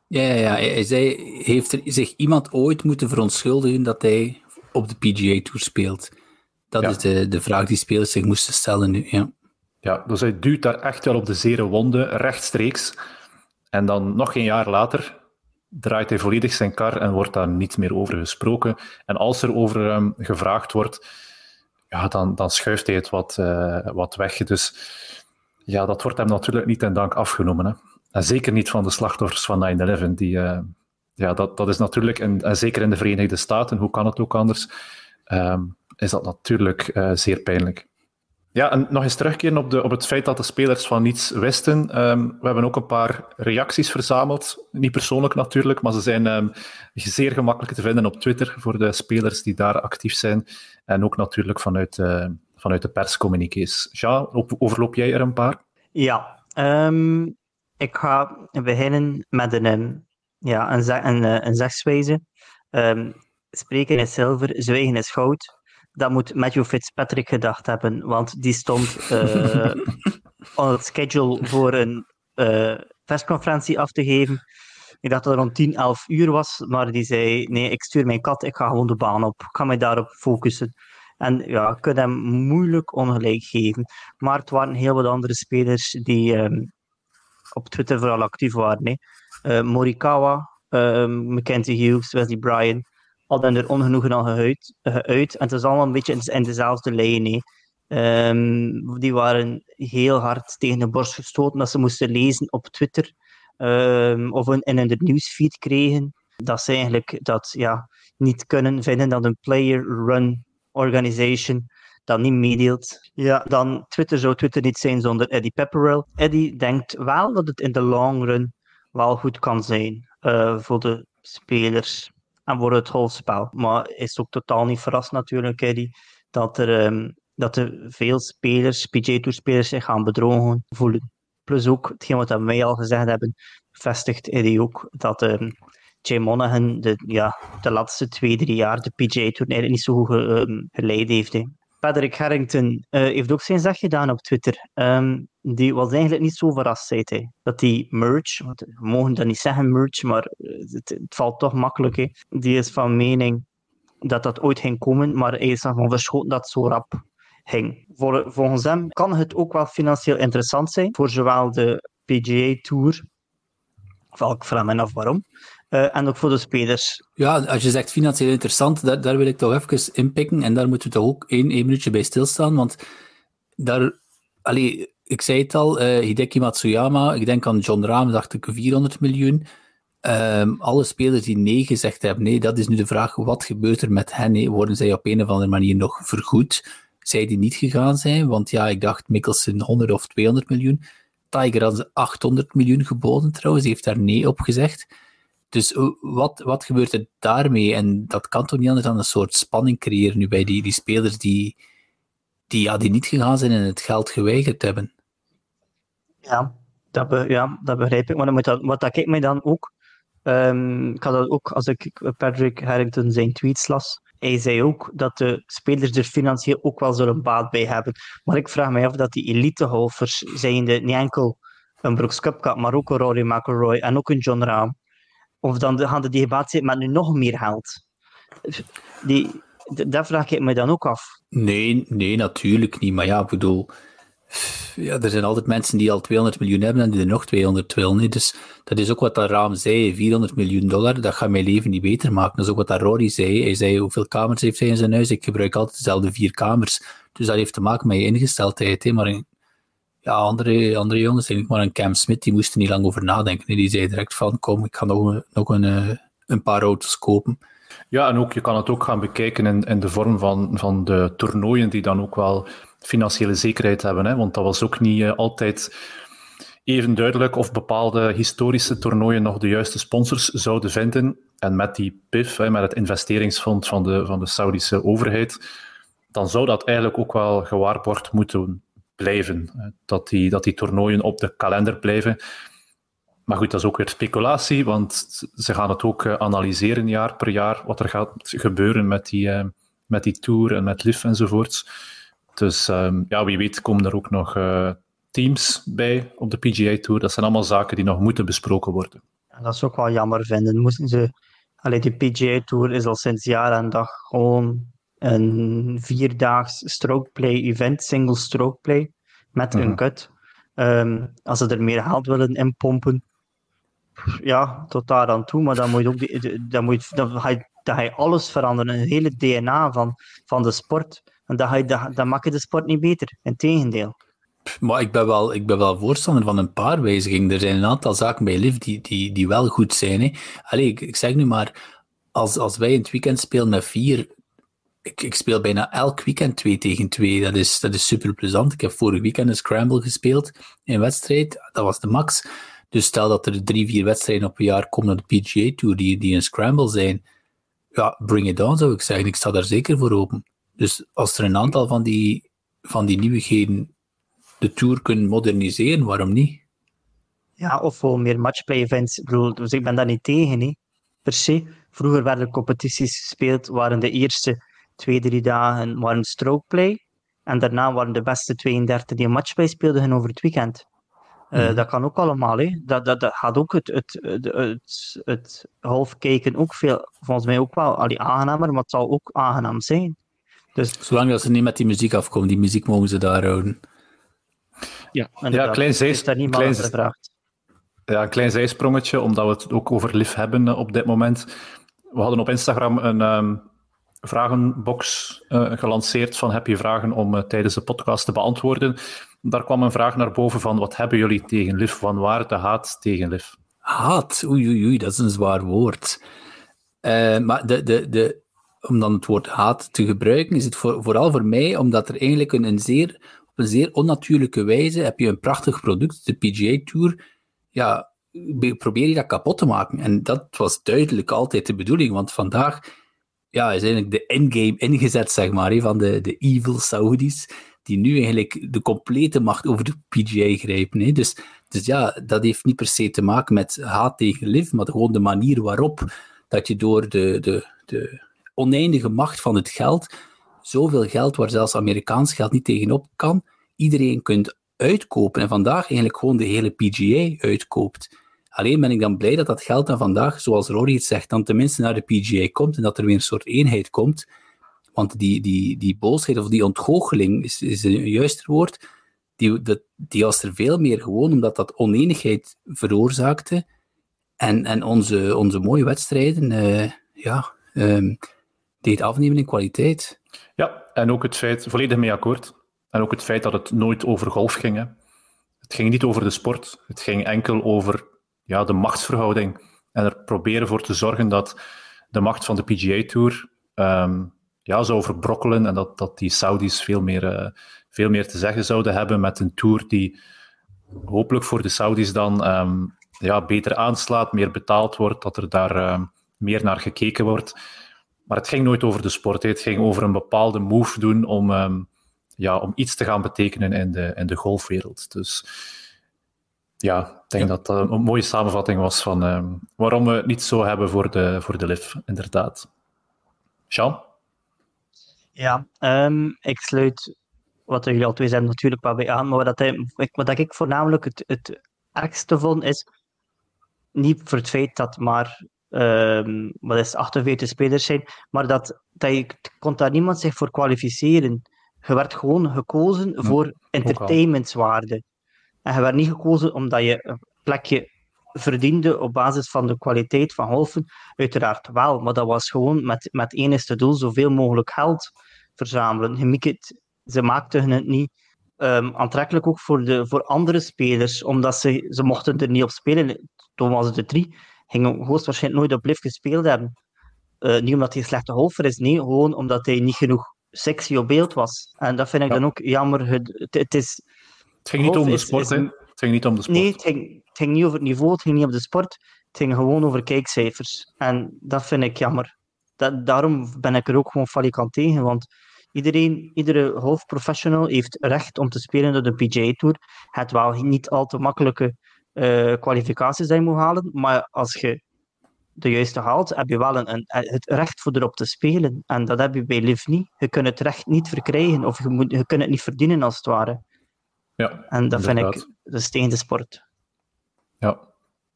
Ja, ja, ja. Hij zei, heeft er zich iemand ooit moeten verontschuldigen dat hij op de P G A Tour speelt? Dat ja. is de, de vraag die spelers zich moesten stellen nu, ja. Ja, dus hij duwt daar echt wel op de zere wonden, rechtstreeks. En dan nog een jaar later draait hij volledig zijn kar en wordt daar niet meer over gesproken. En als er over um, gevraagd wordt, ja, dan, dan schuift hij het wat, uh, wat weg. Dus ja, dat wordt hem natuurlijk niet ten dank afgenomen. Hè. En zeker niet van de slachtoffers van nine eleven. Die, uh, ja, dat, dat is natuurlijk, en, en zeker in de Verenigde Staten, hoe kan het ook anders, um, is dat natuurlijk uh, zeer pijnlijk. Ja, en nog eens terugkeren op, de, op het feit dat de spelers van niets wisten. Um, we hebben ook een paar reacties verzameld. Niet persoonlijk natuurlijk, maar ze zijn um, zeer gemakkelijk te vinden op Twitter voor de spelers die daar actief zijn. En ook natuurlijk vanuit, uh, vanuit de perscommuniqués. Ja, overloop jij er een paar? Ja, um, ik ga beginnen met een, um, ja, een, ze- een, een zegswijze. Um, spreken is zilver, zwijgen is goud. Dat moet Matthew Fitzpatrick gedacht hebben, want die stond uh, on het schedule voor een uh, persconferentie af te geven. Ik dacht dat het rond tien, elf uur was, maar die zei, nee, ik stuur mijn kat, ik ga gewoon de baan op. Ik ga mij daarop focussen. En ja, ik kon hem moeilijk ongelijk geven. Maar het waren heel wat andere spelers die um, op Twitter vooral actief waren. Uh, Morikawa, uh, Mackenzie Hughes, Wesley Bryan, hadden er ongenoegen al geuit, geuit. En het is allemaal een beetje in dezelfde lijn. Um, die waren heel hard tegen de borst gestoten dat ze moesten lezen op Twitter. Um, of in hun nieuwsfeed kregen. Dat ze eigenlijk dat ja, niet kunnen vinden dat een player-run organization dat niet meedeelt. Ja, dan Twitter zou Twitter niet zijn zonder Eddie Pepperell. Eddie denkt wel dat het in de long run wel goed kan zijn uh, voor de spelers. En voor het golfspel. Maar is ook totaal niet verrast natuurlijk, Eddie, dat er, um, dat er veel spelers, P G A Tour spelers, zich gaan bedrogen voelen. Plus ook, hetgeen wat wij al gezegd hebben, bevestigt Eddie ook dat um, Jay Monahan de, ja, de laatste twee, drie jaar de P G A Tour eigenlijk niet zo goed um, geleid heeft. He. Patrick Harrington uh, heeft ook zijn zeg gedaan op Twitter. Um, die was eigenlijk niet zo verrast, zei hij. Dat die merge, want we mogen dat niet zeggen merge, maar het, het valt toch makkelijk. Hè. Die is van mening dat dat ooit ging komen, maar hij is ervan verschoten dat het zo rap ging. Vol, volgens hem kan het ook wel financieel interessant zijn voor zowel de P G A Tour, val ik vraag me af waarom, Uh, en ook voor de spelers. Ja, als je zegt financieel interessant, daar, daar wil ik toch even inpikken. En daar moeten we toch ook één, één minuutje bij stilstaan. Want daar, allee, ik zei het al, uh, Hideki Matsuyama, ik denk aan Jon Rahm, dacht ik vierhonderd miljoen. Um, alle spelers die nee gezegd hebben, nee, dat is nu de vraag, wat gebeurt er met hen? He? Worden zij op een of andere manier nog vergoed? Zij die niet gegaan zijn, want ja, ik dacht Mickelson honderd of tweehonderd miljoen. Tiger had ze achthonderd miljoen geboden trouwens, heeft daar nee op gezegd. Dus wat, wat gebeurt er daarmee? En dat kan toch niet anders dan een soort spanning creëren nu bij die, die spelers die, die, ja, die niet gegaan zijn en het geld geweigerd hebben. Ja, dat, be, ja, dat begrijp ik. Maar dan moet dat, wat dat ik mij dan ook... Um, ik had dat ook, als ik Patrick Harrington zijn tweets las, hij zei ook dat de spelers er financieel ook wel zo'n baat bij hebben. Maar ik vraag mij af dat die elitehofers zijn de, niet enkel een Brooks Koepka, maar ook een Rory McIlroy en ook een Jon Rahm. Of dan gaan de die gebaat zijn met nu nog meer geld. Die, d- dat vraag ik me dan ook af. Nee, nee, natuurlijk niet. Maar ja, ik bedoel... Ja, er zijn altijd mensen die al tweehonderd miljoen hebben en die er nog tweehonderd willen. Nee. Dus dat is ook wat dat Rahm zei. vierhonderd miljoen dollar, dat gaat mijn leven niet beter maken. Dat is ook wat dat Rory zei. Hij zei, hoeveel kamers heeft hij in zijn huis? Ik gebruik altijd dezelfde vier kamers. Dus dat heeft te maken met je ingesteldheid. Hè. Maar een, ja, andere, andere jongens, denk ik maar een Cam Smith, die moesten niet lang over nadenken. Nee, die zei direct van, kom, ik ga nog, nog een, een paar auto's kopen. Ja, en ook, je kan het ook gaan bekijken in, in de vorm van, van de toernooien die dan ook wel financiële zekerheid hebben. Hè? Want dat was ook niet uh, altijd even duidelijk of bepaalde historische toernooien nog de juiste sponsors zouden vinden. En met die P I F, hè, met het investeringsfonds van de, van de Saoedische overheid, dan zou dat eigenlijk ook wel gewaarborgd moeten blijven. Hè? Dat die, dat die toernooien op de kalender blijven. Maar goed, dat is ook weer speculatie, want ze gaan het ook uh, analyseren jaar per jaar, wat er gaat gebeuren met die, uh, met die tour en met L I V enzovoorts. Dus um, ja, wie weet komen er ook nog uh, teams bij op de P G A Tour. Dat zijn allemaal zaken die nog moeten besproken worden. En dat is ook wel jammer vinden. Moesten ze... Allee, die P G A Tour is al sinds jaar en dag gewoon een vierdaags strokeplay-event, single strokeplay, met mm-hmm. een cut. Um, als ze er meer geld willen inpompen, ja, tot daar aan toe. Maar dan moet je ook die, dan moet je, dan ga, je, dan ga je alles veranderen. Een hele D N A van, van de sport En dan, ga je, dan, dan maak je de sport niet beter. Integendeel. Maar ik ben, wel, ik ben wel voorstander van een paar wijzigingen. Er zijn een aantal zaken bij L I V die, die, die wel goed zijn. Hè. Allee, ik, ik zeg nu maar, als, als wij in het weekend spelen met vier... Ik, ik speel bijna elk weekend twee tegen twee. Dat is, dat is super plezant. Ik heb vorig weekend een scramble gespeeld in wedstrijd. Dat was de max. Dus stel dat er drie, vier wedstrijden op een jaar komen naar de P G A Tour die, die een scramble zijn. Ja, bring it down zou ik zeggen. Ik sta daar zeker voor open. Dus als er een aantal van die, van die nieuwigheden de Tour kunnen moderniseren, waarom niet? Ja, of voor meer matchplay events. Ik bedoel, dus ik ben daar niet tegen, hè. Per se. Vroeger werden competities gespeeld, waren de eerste twee, drie dagen waren strokeplay. En daarna waren de beste tweeëndertig die een matchplay speelden over het weekend. Mm. Uh, dat kan ook allemaal. Hè. Dat, dat, dat gaat ook het, het, het, het, het golfkijken ook veel, volgens mij ook wel allee, aangenamer, maar het zal ook aangenaam zijn. Dus... Zolang dat ze niet met die muziek afkomen, die muziek mogen ze daar houden. Ja, ja, klein zees, daar niet klein, ja, een klein zijsprongetje, omdat we het ook over L I V hebben op dit moment. We hadden op Instagram een um, vragenbox uh, gelanceerd van heb je vragen om uh, tijdens de podcast te beantwoorden. Daar kwam een vraag naar boven van wat hebben jullie tegen L I V? Van waar de haat tegen L I V? Haat? Oei, oei, oei, dat is een zwaar woord. Uh, maar de, de, de, om dan het woord haat te gebruiken, is het voor, vooral voor mij omdat er eigenlijk een, een zeer... Op een zeer onnatuurlijke wijze heb je een prachtig product, de P G A Tour, ja, probeer je dat kapot te maken. En dat was duidelijk altijd de bedoeling, want vandaag ja, is eigenlijk de endgame ingezet, zeg maar, hé, van de, de evil Saudis, die nu eigenlijk de complete macht over de P G A grijpen. Hé. Dus, dus ja, dat heeft niet per se te maken met haat tegen L I V, maar gewoon de manier waarop dat je door de, de, de oneindige macht van het geld... Zoveel geld waar zelfs Amerikaans geld niet tegenop kan, iedereen kunt uitkopen. En vandaag eigenlijk gewoon de hele P G A uitkoopt. Alleen ben ik dan blij dat dat geld dan vandaag, zoals Rory het zegt, dan tenminste naar de P G A komt en dat er weer een soort eenheid komt. Want die, die, die boosheid of die ontgoocheling is, is een juister woord, die, dat, die was er veel meer gewoon omdat dat oneenigheid veroorzaakte. En, en onze, onze mooie wedstrijden uh, ja, um, deed afnemen in kwaliteit. Ja, en ook het feit, volledig mee akkoord, en ook het feit dat het nooit over golf ging. Hè. Het ging niet over de sport, het ging enkel over ja, de machtsverhouding. En er proberen voor te zorgen dat de macht van de P G A Tour um, ja, zou verbrokkelen en dat, dat die Saudis veel meer, uh, veel meer te zeggen zouden hebben met een tour die hopelijk voor de Saudis dan um, ja, beter aanslaat, meer betaald wordt, dat er daar um, meer naar gekeken wordt. Maar het ging nooit over de sport. Het ging over een bepaalde move doen om, um, ja, om iets te gaan betekenen in de, in de golfwereld. Dus ja, ik denk ja. dat dat een mooie samenvatting was van um, waarom we het niet zo hebben voor de, voor de L I V, inderdaad. Jean? Ja, um, ik sluit wat jullie al twee zijn natuurlijk wel bij aan, maar wat, hij, wat ik voornamelijk het, het ergste vond is niet voor het feit dat maar... Um, wat is achtenveertig spelers zijn, maar dat, dat je kon daar niemand zich voor kwalificeren. Je werd gewoon gekozen ja, voor entertainmentswaarde. En je werd niet gekozen omdat je een plekje verdiende op basis van de kwaliteit van golfen. Uiteraard wel, maar dat was gewoon met, met het enige doel zoveel mogelijk geld verzamelen. Het, ze maakten het niet um, aantrekkelijk ook voor, de, voor andere spelers, omdat ze, ze mochten er niet op spelen. Toen was het er drie. Ging hoogstwaarschijnlijk nooit op L I V gespeeld hebben. Uh, niet omdat hij een slechte golfer is, nee, gewoon omdat hij niet genoeg sexy op beeld was. En dat vind ik ja. dan ook jammer. Het, het, is, het ging niet om de sport, hè? Het ging niet om de sport. Nee, het ging, het ging niet over het niveau, het ging niet om de sport. Het ging gewoon over kijkcijfers. En dat vind ik jammer. Dat, daarom ben ik er ook gewoon falikant tegen, want iedereen, iedere golfprofessional heeft recht om te spelen door de P G A Tour. Het wel niet al te makkelijke Uh, kwalificaties die je moet halen, maar als je de juiste haalt, heb je wel een, een, het recht voor erop te spelen. En dat heb je bij L I V niet. Je kunt het recht niet verkrijgen, of je, moet, je kunt het niet verdienen, als het ware. Ja, en dat inderdaad. Vind ik de steende sport. Ja. Oké,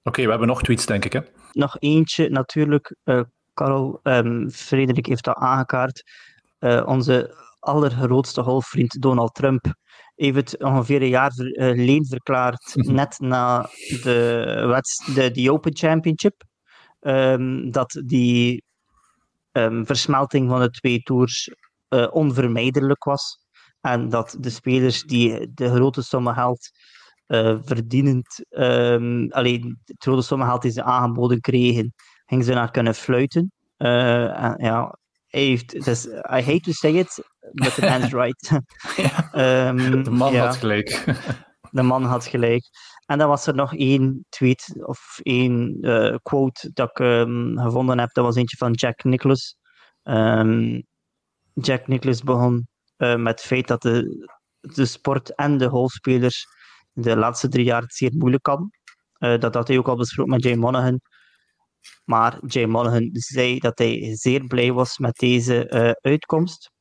okay, we hebben nog tweets, denk ik, hè? Nog eentje, natuurlijk. Uh, Karel, um, Frederik heeft dat aangekaart. Uh, onze allergrootste golfvriend, Donald Trump, heeft het ongeveer een jaar geleden verklaard, net na de, West, de, de Open Championship, um, dat die um, versmelting van de twee tours uh, onvermijdelijk was. En dat de spelers die de grote sommen geld uh, verdienend, um, alleen de grote sommen geld die ze aangeboden kregen, gingen ze naar kunnen fluiten. Uh, en ja, hij heeft, dus, I hate to say it, but the man's right. um, de man ja. had gelijk. De man had gelijk. En dan was er nog één tweet of één uh, quote dat ik um, gevonden heb. Dat was eentje van Jack Nicklaus. Um, Jack Nicklaus begon uh, met het feit dat de, de sport en de golfspelers de laatste drie jaar het zeer moeilijk hadden. Uh, dat had hij ook al besproken met Jay Monahan. Maar Jay Monahan zei dat hij zeer blij was met deze uh, uitkomst.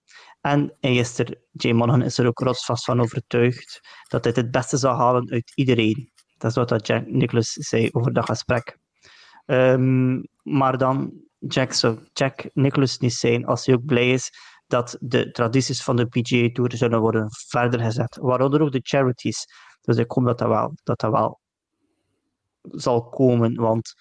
En hij is er, Jay Monahan is er ook rotsvast van overtuigd dat hij het beste zou halen uit iedereen. Dat is wat Jack Nicklaus zei over dat gesprek. Um, maar dan, Jack zou Jack Nicklaus niet zijn als hij ook blij is dat de tradities van de P G A Tour zullen worden verder gezet. Waaronder ook de charities. Dus ik hoop dat dat wel, dat dat wel zal komen, want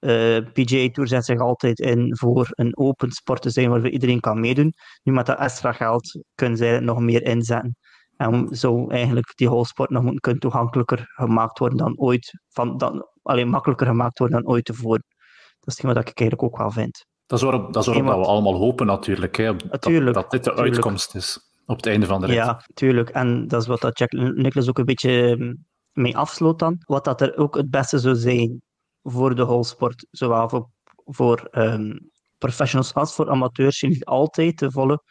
Uh, P G A Tour zet zich altijd in voor een open sport te zijn waar iedereen kan meedoen. Nu met dat extra geld kunnen zij het nog meer inzetten. En zou eigenlijk die golfsport nog moeten kunnen toegankelijker gemaakt worden dan ooit. Van, dan, alleen makkelijker gemaakt worden dan ooit tevoren. Dat is hetgeen wat ik eigenlijk ook wel vind. Dat is waarop, dat is waarop dat we allemaal hopen natuurlijk. Hè, dat, tuurlijk, dat dit de tuurlijk. uitkomst is op het einde van de rit. Ja, tuurlijk. En dat is wat dat Jack Nicklaus ook een beetje mee afsloot dan. Wat dat er ook het beste zou zijn voor de golfsport, zowel voor, voor um, professionals als voor amateurs, die altijd de volle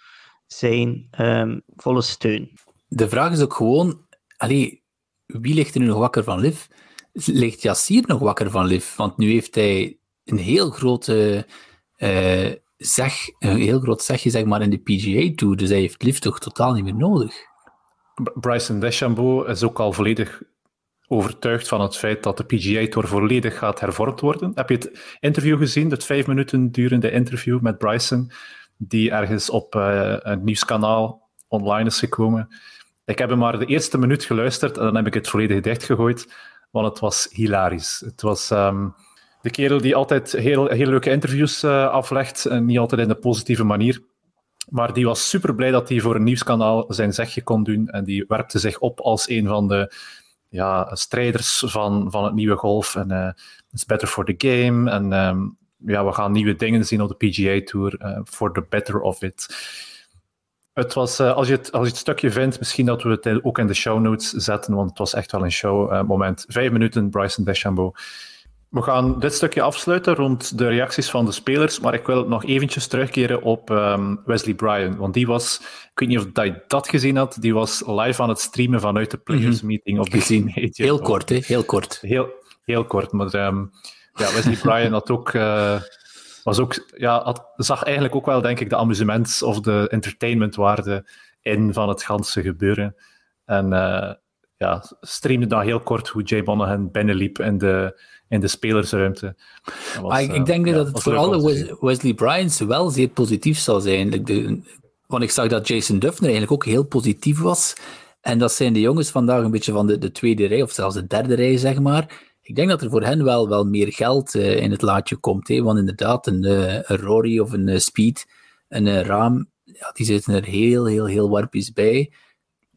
zijn um, volle steun. De vraag is ook gewoon, allee, wie ligt er nu nog wakker van L I V? Ligt Yassir nog wakker van L I V? Want nu heeft hij een heel grote uh, zeg, een heel groot zegje zeg maar, in de P G A Tour, dus hij heeft L I V toch totaal niet meer nodig. Bryson DeChambeau is ook al volledig overtuigd van het feit dat de P G A Tour volledig gaat hervormd worden. Heb je het interview gezien, het vijf minuten durende interview met Bryson, die ergens op uh, een nieuwskanaal online is gekomen? Ik heb hem maar de eerste minuut geluisterd en dan heb ik het volledig dichtgegooid, want het was hilarisch. Het was um, de kerel die altijd heel, heel leuke interviews uh, aflegt, en niet altijd in de positieve manier, maar die was super blij dat hij voor een nieuwskanaal zijn zegje kon doen en die werpte zich op als een van de ja, strijders van, van het nieuwe golf en uh, it's better for the game en um, ja, we gaan nieuwe dingen zien op de P G A Tour uh, for the better of it. Het was, uh, als, je het, als je het stukje vindt, misschien dat we het ook in de show notes zetten, want het was echt wel een show uh, moment. Vijf minuten, Bryson DeChambeau. We gaan dit stukje afsluiten rond de reacties van de spelers, maar ik wil nog eventjes terugkeren op um, Wesley Bryan, want die was, ik weet niet of je dat gezien had, die was live aan het streamen vanuit de Players Meeting op gezien. Heel kort, hè? Heel kort. Heel, heel kort, maar um, ja, Wesley Bryan had ook, uh, was ook, ja, had, zag eigenlijk ook wel, denk ik, de amusements of de entertainmentwaarde in van het ganse gebeuren. En uh, ja, streamde dan heel kort hoe Jay Monahan binnenliep in de in de spelersruimte. Was, ik, uh, ik denk ja, dat het voor alle Wes- Wesley Bryans wel zeer positief zal zijn. De, de, want ik zag dat Jason Duffner eigenlijk ook heel positief was. En dat zijn de jongens vandaag een beetje van de, de tweede rij, of zelfs de derde rij, zeg maar. Ik denk dat er voor hen wel, wel meer geld uh, in het laadje komt. Hè? Want inderdaad, een, uh, een Rory of een uh, Speed, een uh, Rahm, ja, die zitten er heel, heel, heel warpjes bij.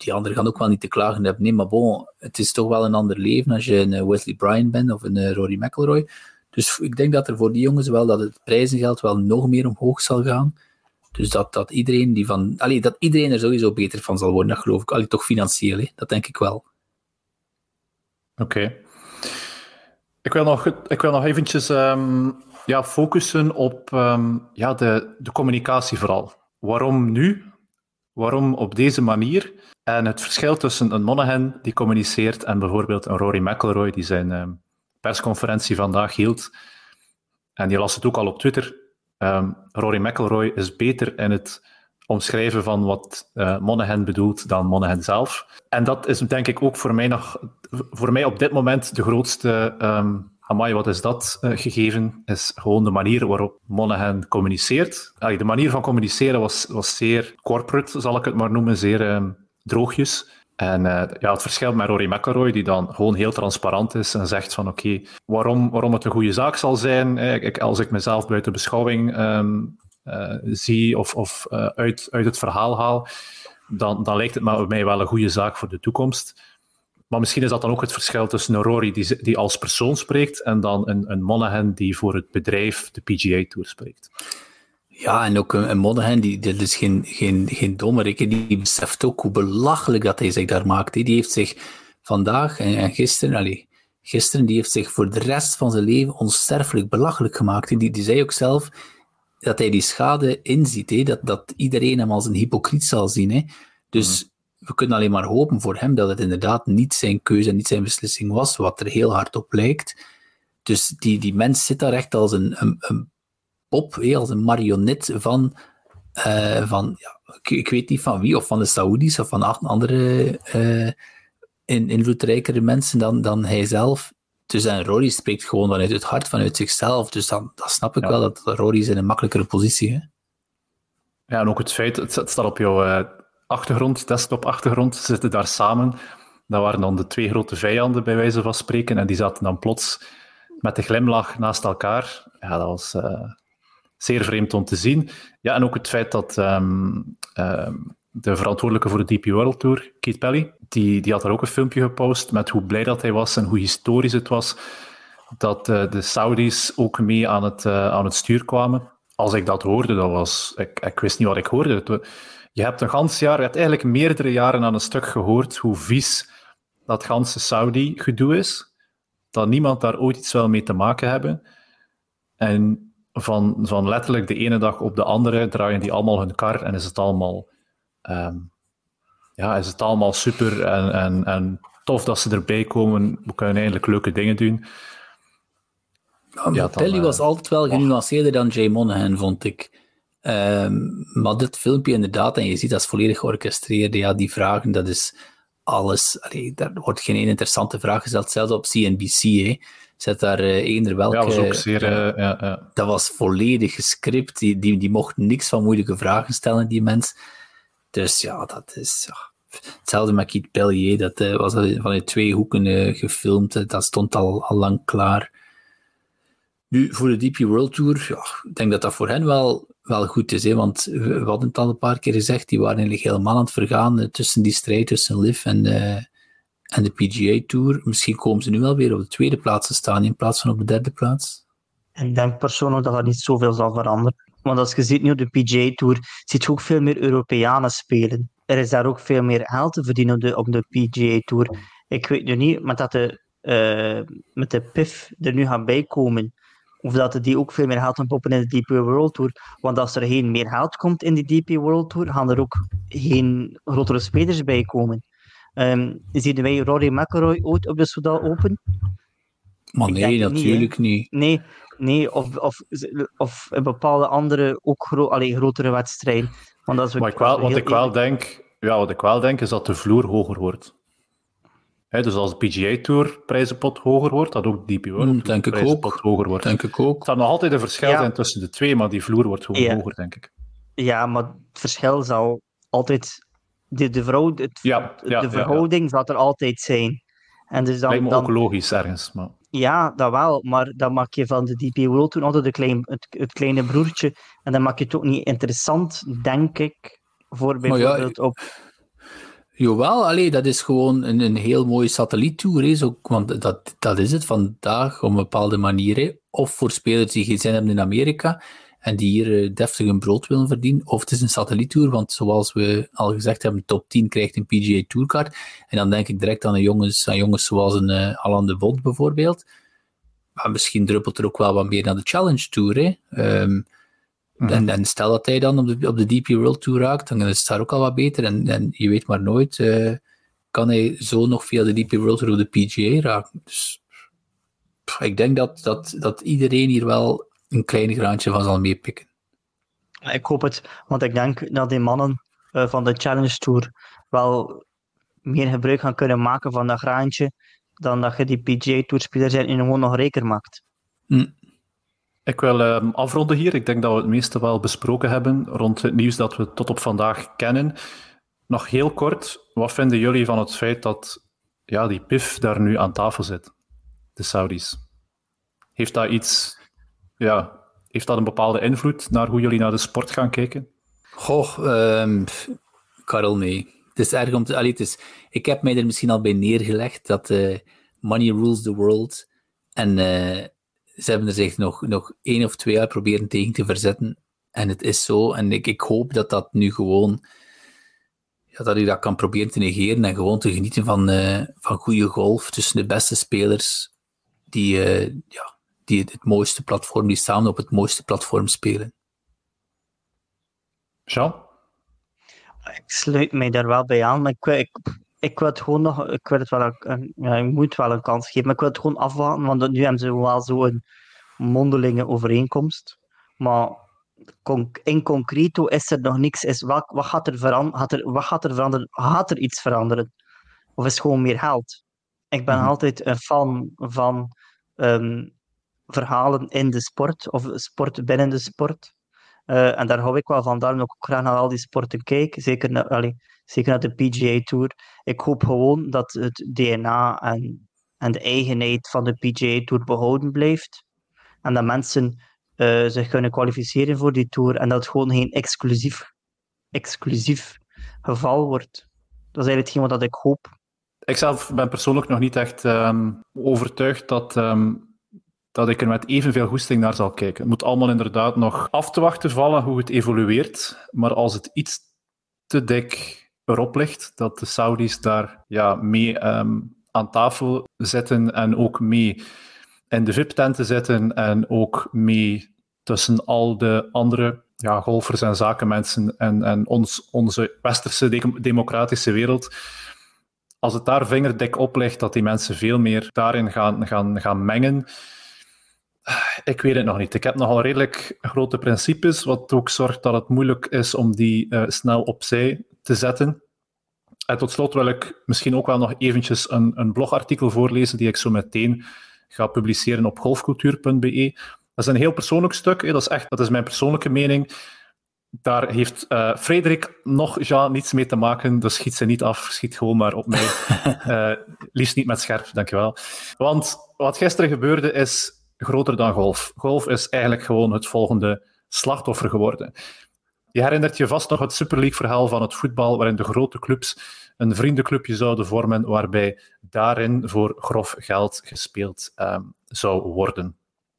Die anderen gaan ook wel niet te klagen hebben. Nee, maar bon, het is toch wel een ander leven als je een Wesley Bryan bent of een Rory McIlroy. Dus ik denk dat er voor die jongens wel dat het prijzengeld wel nog meer omhoog zal gaan. Dus dat, dat, iedereen, die van, allee, dat iedereen er sowieso beter van zal worden, dat geloof ik. Allee, toch financieel, hè? Dat denk ik wel. Oké. Okay. Ik wil nog, ik wil nog eventjes um, ja, focussen op um, ja, de, de communicatie vooral. Waarom nu? Waarom op deze manier? En het verschil tussen een Monahan die communiceert en bijvoorbeeld een Rory McIlroy die zijn um, persconferentie vandaag hield. En die las het ook al op Twitter. Um, Rory McIlroy is beter in het omschrijven van wat uh, Monahan bedoelt dan Monahan zelf. En dat is denk ik ook voor mij, nog, voor mij op dit moment de grootste um, amai, wat is dat uh, gegeven, is gewoon de manier waarop Monahan communiceert. Allee, de manier van communiceren was, was zeer corporate, zal ik het maar noemen, zeer um, droogjes. En uh, ja, het verschil met Rory McIlroy, die dan gewoon heel transparant is en zegt van oké, okay, waarom, waarom het een goede zaak zal zijn, eh, ik, als ik mezelf buiten beschouwing um, uh, zie of, of uh, uit, uit het verhaal haal, dan, dan lijkt het maar mij wel een goede zaak voor de toekomst. Maar misschien is dat dan ook het verschil tussen een Rory die, die als persoon spreekt en dan een, een Monahan die voor het bedrijf de P G A Tour spreekt. Ja, en ook een, een Monahan, die, dat is geen, geen, geen dommerik, die beseft ook hoe belachelijk dat hij zich daar maakt. Die heeft zich vandaag en, en gisteren, allez, gisteren, die heeft zich voor de rest van zijn leven onsterfelijk belachelijk gemaakt. Die, die zei ook zelf dat hij die schade inziet, hè? Dat, dat iedereen hem als een hypocriet zal zien. Hè? Dus mm. we kunnen alleen maar hopen voor hem dat het inderdaad niet zijn keuze en niet zijn beslissing was, wat er heel hard op lijkt. Dus die, die mens zit daar echt als een, een, een pop, hé, als een marionet van, uh, van ja, ik, ik weet niet van wie, of van de Saoedi's, of van andere uh, in, invloedrijkere mensen dan, dan hij zelf. Dus en Rory spreekt gewoon vanuit het hart, vanuit zichzelf. Dus dan, dan snap ik ja. wel dat Rory is in een makkelijkere positie. Hè? Ja, en ook het feit, het, het staat op jouw... Uh... achtergrond, desktop-achtergrond, zitten daar samen. Dat waren dan de twee grote vijanden, bij wijze van spreken. En die zaten dan plots met de glimlach naast elkaar. Ja, dat was uh, zeer vreemd om te zien. Ja, en ook het feit dat um, um, de verantwoordelijke voor de D P World Tour, Keith Pelley, die, die had daar ook een filmpje gepost met hoe blij dat hij was en hoe historisch het was dat uh, de Saudis ook mee aan het, uh, aan het stuur kwamen. Als ik dat hoorde, dat was... Ik, ik wist niet wat ik hoorde. Het, Je hebt een gans jaar, je hebt eigenlijk meerdere jaren aan een stuk gehoord hoe vies dat ganse Saudi-gedoe is. Dat niemand daar ooit iets wel mee te maken hebben. En van, van letterlijk de ene dag op de andere draaien die allemaal hun kar en is het allemaal, um, ja, is het allemaal super en, en, en tof dat ze erbij komen. We kunnen eindelijk leuke dingen doen. Ja, ja, Pelley uh, was altijd wel genuanceerder dan Jay Monahan, vond ik. Um, maar dit filmpje inderdaad, en je ziet dat is volledig georchestreerd, ja, die vragen, dat is alles, allee, daar wordt geen interessante vraag gesteld, zelfs op C N B C hè. Zet daar uh, eender welke ja, was ook zeer, uh, uh, ja, ja. dat was volledig gescript, die, die, die mocht niks van moeilijke vragen stellen, die mens, dus ja, dat is ja. Hetzelfde met Keith Pelley, dat uh, was vanuit twee hoeken uh, gefilmd, dat stond al, al lang klaar. Nu, voor de D P World Tour, ja, ik denk dat dat voor hen wel, wel goed is, hè? Want we, we hadden het al een paar keer gezegd, die waren eigenlijk helemaal aan het vergaan uh, tussen die strijd tussen L I V en, uh, en de P G A Tour. Misschien komen ze nu wel weer op de tweede plaats te staan in plaats van op de derde plaats. Ik denk persoonlijk dat dat niet zoveel zal veranderen. Want als je ziet nu op de P G A Tour, ziet je ook veel meer Europeanen spelen. Er is daar ook veel meer geld te verdienen op de, op de P G A Tour. Ik weet nu niet, maar dat de, uh, met de P I F er nu gaan bijkomen... Of dat die ook veel meer geld gaan poppen in de D P World Tour. Want als er geen meer geld komt in de D P World Tour, gaan er ook geen grotere spelers bij komen. Um, zien wij Rory McIlroy ooit op de Soudal Open? Maar nee, natuurlijk niet. niet. Nee, nee of, of, of een bepaalde andere, ook gro- allee, grotere wedstrijden. Want dat is maar ik wel, wat, ik wel denk, ja, wat ik wel denk, is dat de vloer hoger wordt. He, dus als de P G A Tour prijzenpot hoger wordt, dat ook de D P World mm, Tour prijzenpot ook. hoger wordt. Denk ik ook. Het zal nog altijd een verschil ja. zijn tussen de twee, maar die vloer wordt gewoon ja. hoger, denk ik. Ja, maar het verschil zal altijd... De, de, verhoud, het, ja, ja, de verhouding ja, ja. zal er altijd zijn. En dus dan, Lijkt me dan, ook logisch ergens. Maar... Ja, dat wel, maar dan maak je van de D P World Tour altijd de klein, het, het kleine broertje. En dan maak je het ook niet interessant, denk ik, voor bijvoorbeeld ja, op... Jawel, allee, dat is gewoon een, een heel mooie satelliettour, hè, zo, want dat, dat is het vandaag op een bepaalde manier. Hè. Of voor spelers die geen zin hebben in Amerika en die hier uh, deftig een brood willen verdienen, of het is een satelliettour, want zoals we al gezegd hebben, top tien krijgt een P G A Tourkaart. En dan denk ik direct aan de jongens, aan jongens zoals een uh, Alain de Bond bijvoorbeeld. Maar misschien druppelt er ook wel wat meer naar de Challenge Tour, hè. Um, Mm-hmm. En, en stel dat hij dan op de, op de D P World Tour raakt, dan is het daar ook al wat beter. En, en je weet maar nooit, uh, kan hij zo nog via de D P World Tour of de P G A raken. Dus pff, ik denk dat, dat, dat iedereen hier wel een klein graantje van zal meepikken. Ik hoop het, want ik denk dat die mannen uh, van de Challenge Tour wel meer gebruik gaan kunnen maken van dat graantje, dan dat je die P G A Tourspelers en gewoon nog rekening maakt. Mm. Ik wil um, afronden hier. Ik denk dat we het meeste wel besproken hebben rond het nieuws dat we tot op vandaag kennen. Nog heel kort, wat vinden jullie van het feit dat ja, die P I F daar nu aan tafel zit? De Saudis. Heeft dat iets... Ja, Heeft dat een bepaalde invloed naar hoe jullie naar de sport gaan kijken? Goh, um, Karel, nee. Het is erg om te... Allee, het is, ik heb mij er misschien al bij neergelegd dat uh, money rules the world. En uh, ze hebben er zich nog, nog één of twee jaar proberen tegen te verzetten. En het is zo. En ik, ik hoop dat dat nu gewoon... Ja, dat ik dat kan proberen te negeren en gewoon te genieten van, uh, van goede golf tussen de beste spelers die, uh, ja, die het mooiste platform, die samen op het mooiste platform spelen. Jean? Ik sluit mij daar wel bij aan, maar ik, ik, ik wil het gewoon nog, ik wil het wel een, ja, ik moet wel een kans geven, maar ik wil het gewoon afwachten, want nu hebben ze wel zo'n mondelinge overeenkomst, maar in concreto is er nog niks. Is wat, wat, gaat er veranderen, gaat er, wat gaat er veranderen? Gaat er iets veranderen? Of is het gewoon meer geld? Ik ben mm-hmm. altijd een fan van um, verhalen in de sport of sport binnen de sport. Uh, en daar hou ik wel van. Daarom ook graag naar al die sporten kijken. Zeker naar, allez, zeker naar de P G A Tour. Ik hoop gewoon dat het D N A en, en de eigenheid van de P G A Tour behouden blijft. En dat mensen... Uh, zich kunnen kwalificeren voor die Tour en dat het gewoon geen exclusief, exclusief geval wordt. Dat is eigenlijk hetgeen wat ik hoop. Ik zelf ben persoonlijk nog niet echt um, overtuigd dat, um, dat ik er met evenveel goesting naar zal kijken. Het moet allemaal inderdaad nog af te wachten vallen hoe het evolueert, maar als het iets te dik erop ligt, dat de Saudis daar ja, mee um, aan tafel zitten en ook mee in de V I P-tenten zitten en ook mee tussen al de andere ja, golfers en zakenmensen en, en ons, onze westerse de- democratische wereld. Als het daar vingerdik op ligt, dat die mensen veel meer daarin gaan, gaan, gaan mengen, ik weet het nog niet. Ik heb nogal redelijk grote principes, wat ook zorgt dat het moeilijk is om die uh, snel opzij te zetten. En tot slot wil ik misschien ook wel nog eventjes een, een blogartikel voorlezen die ik zo meteen ga publiceren op golfcultuur punt b e. Dat is een heel persoonlijk stuk. Dat is echt, dat is mijn persoonlijke mening. Daar heeft uh, Frederik nog Jean niets mee te maken. Dus schiet ze niet af. Schiet gewoon maar op mij. uh, liefst niet met scherp, dankjewel. Want wat gisteren gebeurde is groter dan golf. Golf is eigenlijk gewoon het volgende slachtoffer geworden. Je herinnert je vast nog het Super League-verhaal van het voetbal, waarin de grote clubs een vriendenclubje zouden vormen, waarbij daarin voor grof geld gespeeld um, zou worden.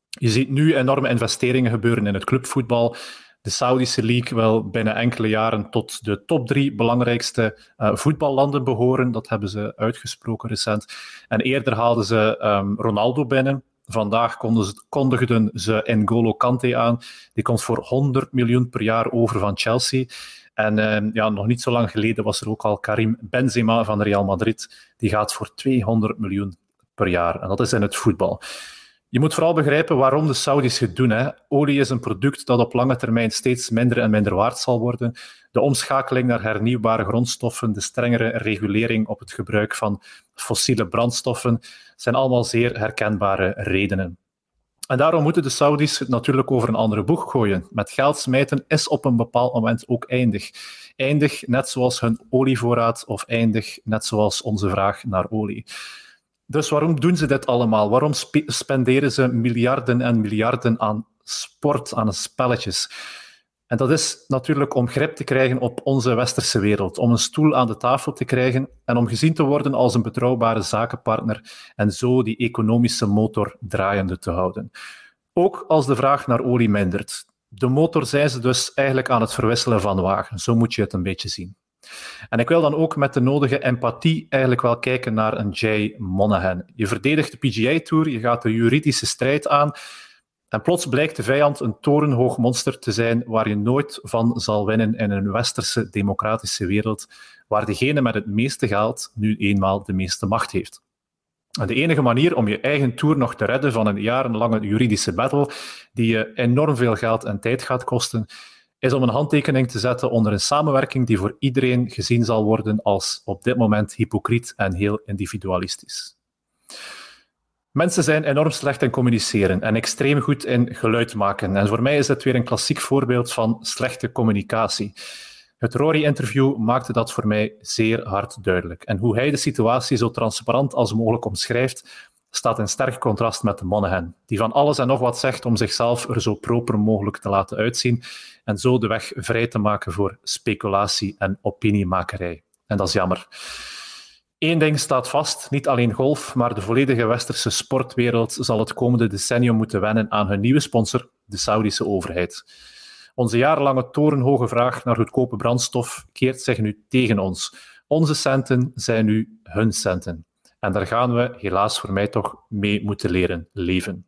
Je ziet nu enorme investeringen gebeuren in het clubvoetbal. De Saudische League wil binnen enkele jaren tot de top drie belangrijkste uh, voetballanden behoren. Dat hebben ze uitgesproken recent. En eerder haalden ze um, Ronaldo binnen. Vandaag kondigden ze N'Golo Kanté aan. Die komt voor honderd miljoen per jaar over van Chelsea. En eh, ja, nog niet zo lang geleden was er ook al Karim Benzema van Real Madrid. Die gaat voor tweehonderd miljoen per jaar. En dat is in het voetbal. Je moet vooral begrijpen waarom de Saudis het doen. Hè. Olie is een product dat op lange termijn steeds minder en minder waard zal worden. De omschakeling naar hernieuwbare grondstoffen, de strengere regulering op het gebruik van fossiele brandstoffen, zijn allemaal zeer herkenbare redenen. En daarom moeten de Saudis het natuurlijk over een andere boeg gooien. Met geld smijten is op een bepaald moment ook eindig. Eindig net zoals hun olievoorraad of eindig net zoals onze vraag naar olie. Dus waarom doen ze dit allemaal? Waarom spe- spenderen ze miljarden en miljarden aan sport, aan spelletjes? En dat is natuurlijk om grip te krijgen op onze westerse wereld, om een stoel aan de tafel te krijgen en om gezien te worden als een betrouwbare zakenpartner en zo die economische motor draaiende te houden. Ook als de vraag naar olie mindert. De motor zijn ze dus eigenlijk aan het verwisselen van wagen. Zo moet je het een beetje zien. En ik wil dan ook met de nodige empathie eigenlijk wel kijken naar een Jay Monahan. Je verdedigt de P G A Tour, je gaat de juridische strijd aan en plots blijkt de vijand een torenhoog monster te zijn waar je nooit van zal winnen in een westerse democratische wereld waar degene met het meeste geld nu eenmaal de meeste macht heeft. En de enige manier om je eigen Tour nog te redden van een jarenlange juridische battle die je enorm veel geld en tijd gaat kosten, is om een handtekening te zetten onder een samenwerking die voor iedereen gezien zal worden als op dit moment hypocriet en heel individualistisch. Mensen zijn enorm slecht in communiceren en extreem goed in geluid maken. En voor mij is dit weer een klassiek voorbeeld van slechte communicatie. Het Rory-interview maakte dat voor mij zeer hard duidelijk. En hoe hij de situatie zo transparant als mogelijk omschrijft, staat in sterk contrast met Monahan, die van alles en nog wat zegt om zichzelf er zo proper mogelijk te laten uitzien en zo de weg vrij te maken voor speculatie en opiniemakerij. En dat is jammer. Eén ding staat vast, niet alleen golf, maar de volledige westerse sportwereld zal het komende decennium moeten wennen aan hun nieuwe sponsor, de Saoedische overheid. Onze jarenlange torenhoge vraag naar goedkope brandstof keert zich nu tegen ons. Onze centen zijn nu hun centen. En daar gaan we, helaas voor mij toch, mee moeten leren leven.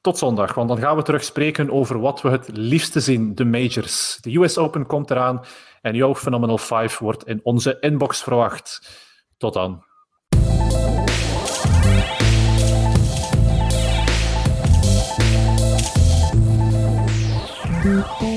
Tot zondag, want dan gaan we terug spreken over wat we het liefste zien, de majors. De U S Open komt eraan en jouw Phenomenal vijf wordt in onze inbox verwacht. Tot dan. Oh.